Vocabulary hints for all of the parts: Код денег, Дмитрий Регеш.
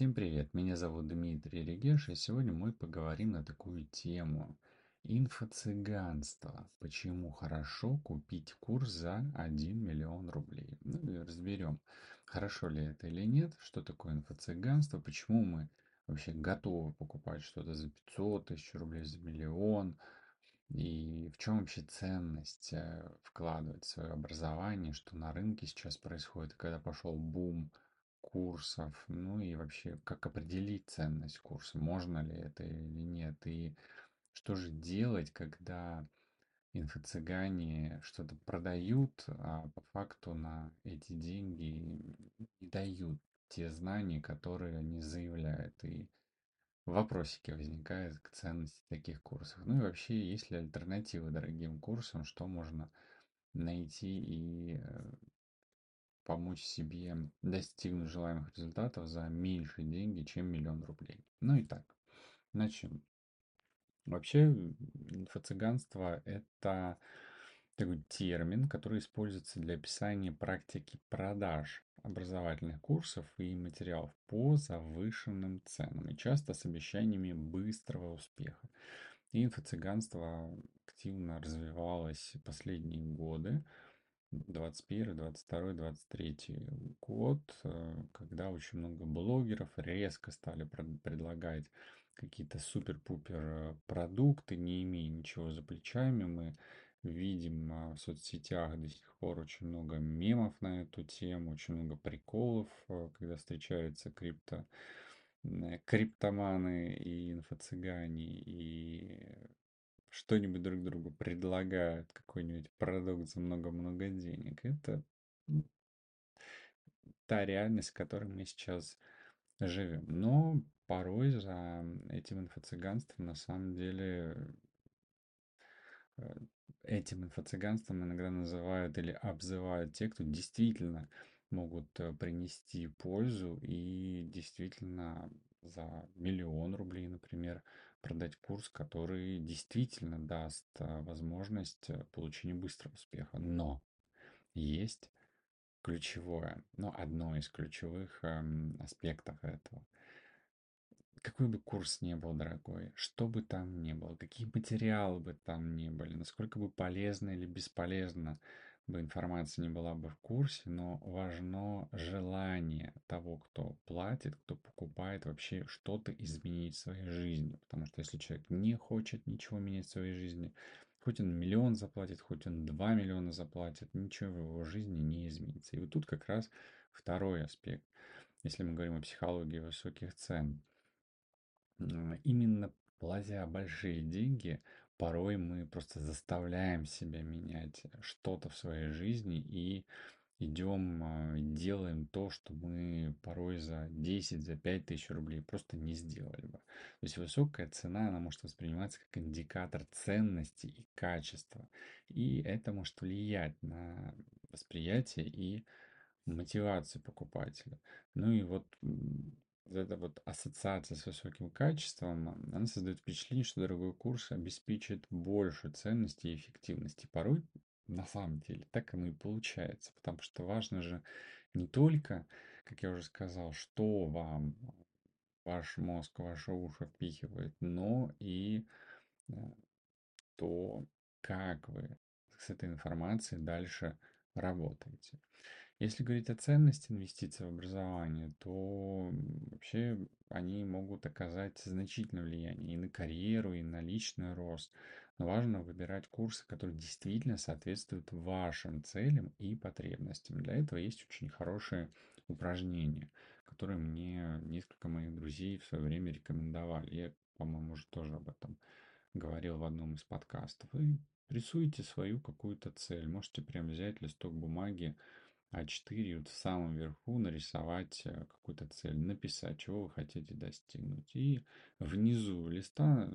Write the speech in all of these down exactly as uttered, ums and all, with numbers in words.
Всем привет, меня зовут Дмитрий Регеш, и сегодня мы поговорим на такую тему. Инфо-цыганство. Почему хорошо купить курс за один миллион рублей? Ну и разберем, хорошо ли это или нет, что такое инфо-цыганство, почему мы вообще готовы покупать что-то за пятьсот тысяч рублей, за миллион, и в чем вообще ценность вкладывать в свое образование, что на рынке сейчас происходит, когда пошел бум курсов, ну и вообще, как определить ценность курса, можно ли это или нет, и что же делать, когда инфо-цыгане что-то продают, а по факту на эти деньги не дают те знания, которые они заявляют, и вопросики возникают к ценности таких курсов. Ну и вообще, есть ли альтернативы дорогим курсам, что можно найти и помочь себе достигнуть желаемых результатов за меньше деньги, чем миллион рублей. Ну и так, начнем. Вообще, инфо-цыганство – это такой термин, который используется для описания практики продаж образовательных курсов и материалов по завышенным ценам, и часто с обещаниями быстрого успеха. И инфо-цыганство активно развивалось последние годы, двадцать первый, двадцать второй, двадцать третий год, когда очень много блогеров резко стали предлагать какие-то супер-пупер продукты, не имея ничего за плечами. Мы видим в соцсетях до сих пор очень много мемов на эту тему, очень много приколов, когда встречаются крипто, криптоманы и инфо-цыгане, и что-нибудь друг другу предлагают, какой-нибудь продукт за много-много денег. Это та реальность, в которой мы сейчас живем. Но порой за этим инфо-цыганством, на самом деле, этим инфо-цыганством иногда называют или обзывают те, кто действительно могут принести пользу и действительно за миллион рублей, например, продать курс, который действительно даст возможность получения быстрого успеха. Но есть ключевое, но одно из ключевых аспектов этого. Какой бы курс ни был дорогой, что бы там ни было, какие материалы бы там ни были, насколько бы полезно или бесполезно бы информация не была бы в курсе, но важно желание того, кто платит, кто покупает, вообще что-то изменить в своей жизни. Потому что если человек не хочет ничего менять в своей жизни, хоть он миллион заплатит, хоть он два миллиона заплатит, ничего в его жизни не изменится. И вот тут как раз второй аспект, если мы говорим о психологии высоких цен. Именно платя большие деньги, порой мы просто заставляем себя менять что-то в своей жизни и идем, делаем то, что мы порой за десять, за пять тысяч рублей просто не сделали бы. То есть высокая цена, она может восприниматься как индикатор ценности и качества. И это может влиять на восприятие и мотивацию покупателя. Ну и вот эта вот ассоциация с высоким качеством, она создает впечатление, что дорогой курс обеспечит большую ценность и эффективность. И порой, на самом деле, так оно и получается. Потому что важно же не только, как я уже сказал, что вам ваш мозг, ваше ухо впихивает, но и то, как вы с этой информацией дальше работаете. Если говорить о ценности инвестиций в образование, то вообще они могут оказать значительное влияние и на карьеру, и на личный рост. Но важно выбирать курсы, которые действительно соответствуют вашим целям и потребностям. Для этого есть очень хорошие упражнения, которые мне несколько моих друзей в свое время рекомендовали. Я, по-моему, уже тоже об этом говорил в одном из подкастов. И рисуйте свою какую-то цель. Можете прям взять листок бумаги а четыре, вот в самом верху нарисовать какую-то цель, написать, чего вы хотите достигнуть. И внизу листа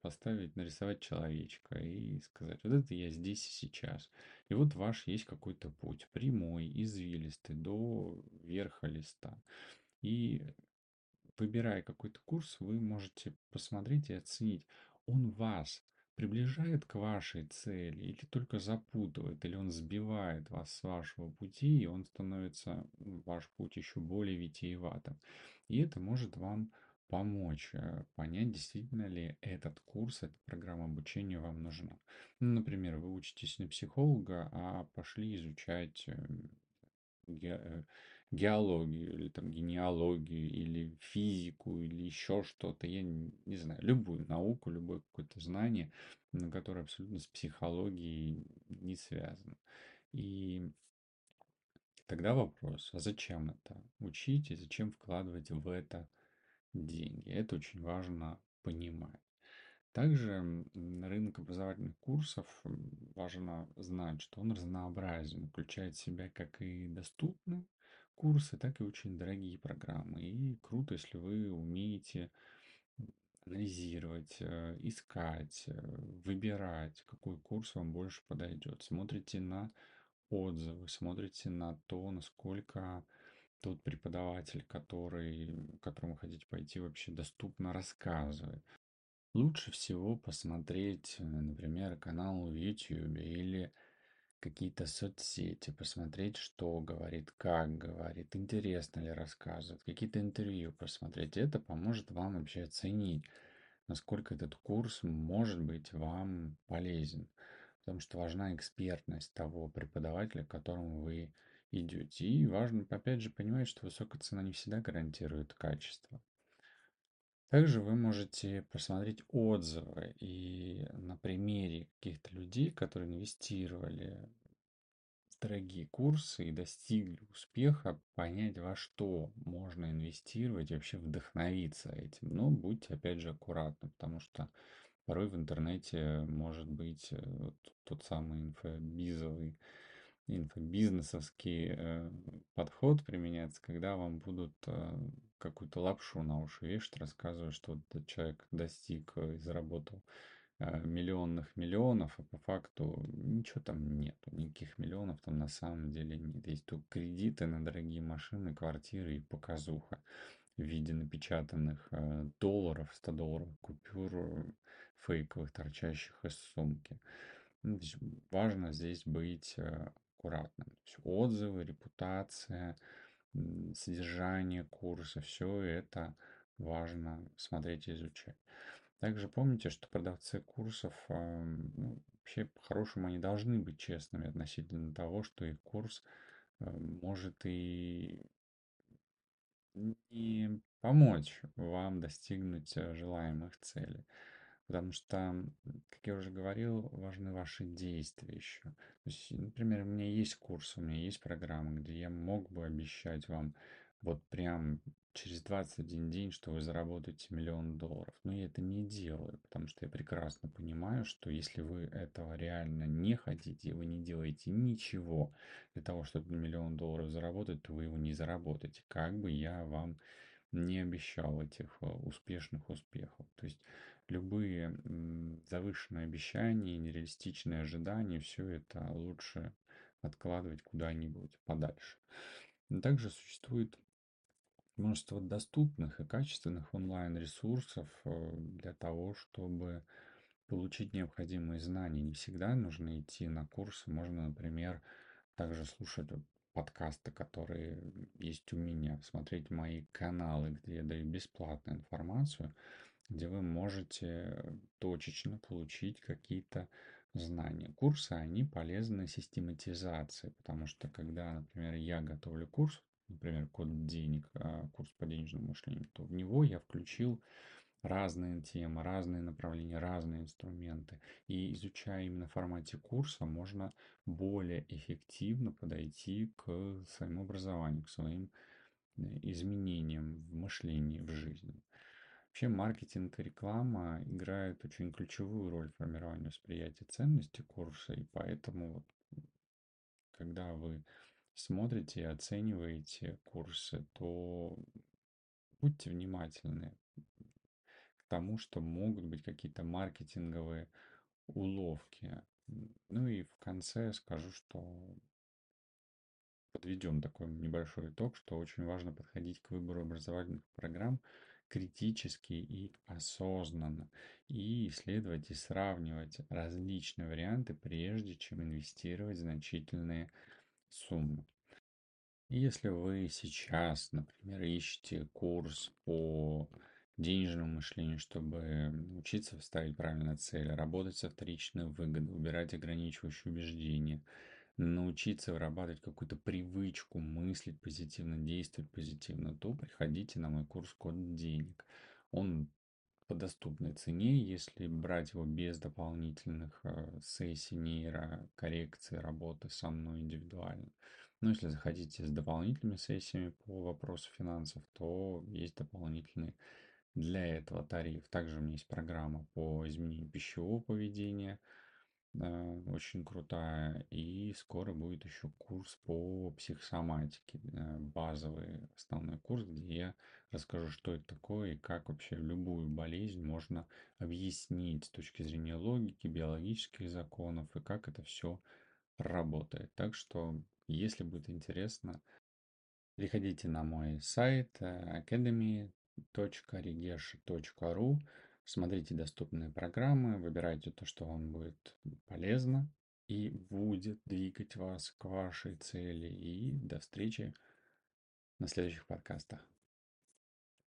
поставить, нарисовать человечка и сказать: вот это я здесь и сейчас. И вот ваш есть какой-то путь, прямой, извилистый, до верха листа. И выбирая какой-то курс, вы можете посмотреть и оценить, он вас приближает к вашей цели или только запутывает, или он сбивает вас с вашего пути, и он становится, ваш путь, еще более витиеватым. И это может вам помочь понять, действительно ли этот курс, эта программа обучения вам нужна. Ну, например, вы учитесь на психолога, а пошли изучать ге- геологию, или там генеалогию, или физику, или еще что-то, я не, не знаю, любую науку, любое какое-то знание, которое абсолютно с психологией не связано. И тогда вопрос, а зачем это учить и зачем вкладывать в это деньги? Это очень важно понимать. Также на рынок образовательных курсов важно знать, что он разнообразен, включает в себя как и доступные курсы, так и очень дорогие программы. И круто, если вы умеете анализировать, искать, выбирать, какой курс вам больше подойдет. Смотрите на отзывы, смотрите на то, насколько тот преподаватель, который, которому хотите пойти, вообще доступно рассказывает. Лучше всего посмотреть, например, канал в YouTube или какие-то соцсети, посмотреть, что говорит, как говорит, интересно ли рассказывает, какие-то интервью посмотреть. Это поможет вам вообще оценить, насколько этот курс может быть вам полезен. Потому что важна экспертность того преподавателя, к которому вы идете. И важно, опять же, понимать, что высокая цена не всегда гарантирует качество. Также вы можете посмотреть отзывы и на примере каких-то людей, которые инвестировали в дорогие курсы и достигли успеха, понять, во что можно инвестировать и вообще вдохновиться этим. Но будьте, опять же, аккуратны, потому что порой в интернете может быть вот тот самый инфобизовый, инфобизнесовский э, подход применяется, когда вам будут э, какую-то лапшу на уши вешать, рассказывая, что вот этот человек достиг и заработал э, миллионных миллионов, а по факту ничего там нет, никаких миллионов там на самом деле нет. Есть только кредиты на дорогие машины, квартиры и показуха в виде напечатанных э, долларов, сто долларов купюр фейковых, торчащих из сумки. Ну, здесь важно здесь быть э, аккуратным. Отзывы, репутация, содержание курса, все это важно смотреть и изучать. Также помните, что продавцы курсов, ну, вообще по-хорошему они должны быть честными относительно того, что их курс может и не помочь вам достигнуть желаемых целей. Потому что, как я уже говорил, важны ваши действия еще. То есть, например, у меня есть курс, у меня есть программа, где я мог бы обещать вам вот прям через двадцать один день, что вы заработаете миллион долларов. Но я это не делаю, потому что я прекрасно понимаю, что если вы этого реально не хотите, вы не делаете ничего для того, чтобы миллион долларов заработать, то вы его не заработаете. Как бы я вам не обещал этих успешных успехов. То есть любые завышенные обещания, нереалистичные ожидания, все это лучше откладывать куда-нибудь подальше. Также существует множество доступных и качественных онлайн-ресурсов для того, чтобы получить необходимые знания. Не всегда нужно идти на курсы. Можно, например, также слушать подкасты, которые есть у меня, смотреть мои каналы, где я даю бесплатную информацию, где вы можете точечно получить какие-то знания. Курсы, они полезны систематизации, потому что когда, например, я готовлю курс, например, «Код денег», курс по денежному мышлению, то в него я включил разные темы, разные направления, разные инструменты. И изучая именно в формате курса, можно более эффективно подойти к своему образованию, к своим изменениям в мышлении, в жизни. Вообще маркетинг и реклама играют очень ключевую роль в формировании восприятия ценности курса, и поэтому, когда вы смотрите и оцениваете курсы, то будьте внимательны к тому, что могут быть какие-то маркетинговые уловки. Ну и в конце скажу, что подведем такой небольшой итог, что очень важно подходить к выбору образовательных программ критически и осознанно, и исследовать и сравнивать различные варианты, прежде чем инвестировать значительные суммы. Если вы сейчас, например, ищете курс по денежному мышлению, чтобы учиться ставить правильно цели, работать со вторичной выгодой, убирать ограничивающие убеждения, научиться вырабатывать какую-то привычку, мыслить позитивно, действовать позитивно, то приходите на мой курс «Код денег». Он по доступной цене, если брать его без дополнительных сессий, нейрокоррекции, работы со мной индивидуально. Но если захотите с дополнительными сессиями по вопросу финансов, то есть дополнительный для этого тариф. Также у меня есть программа по изменению пищевого поведения, очень крутая, и скоро будет еще курс по психосоматике, базовый основной курс, где я расскажу, что это такое и как вообще любую болезнь можно объяснить с точки зрения логики, биологических законов и как это все работает. Так что, если будет интересно, переходите на мой сайт академи точка регеш точка ру. Смотрите доступные программы, выбирайте то, что вам будет полезно и будет двигать вас к вашей цели. И до встречи на следующих подкастах.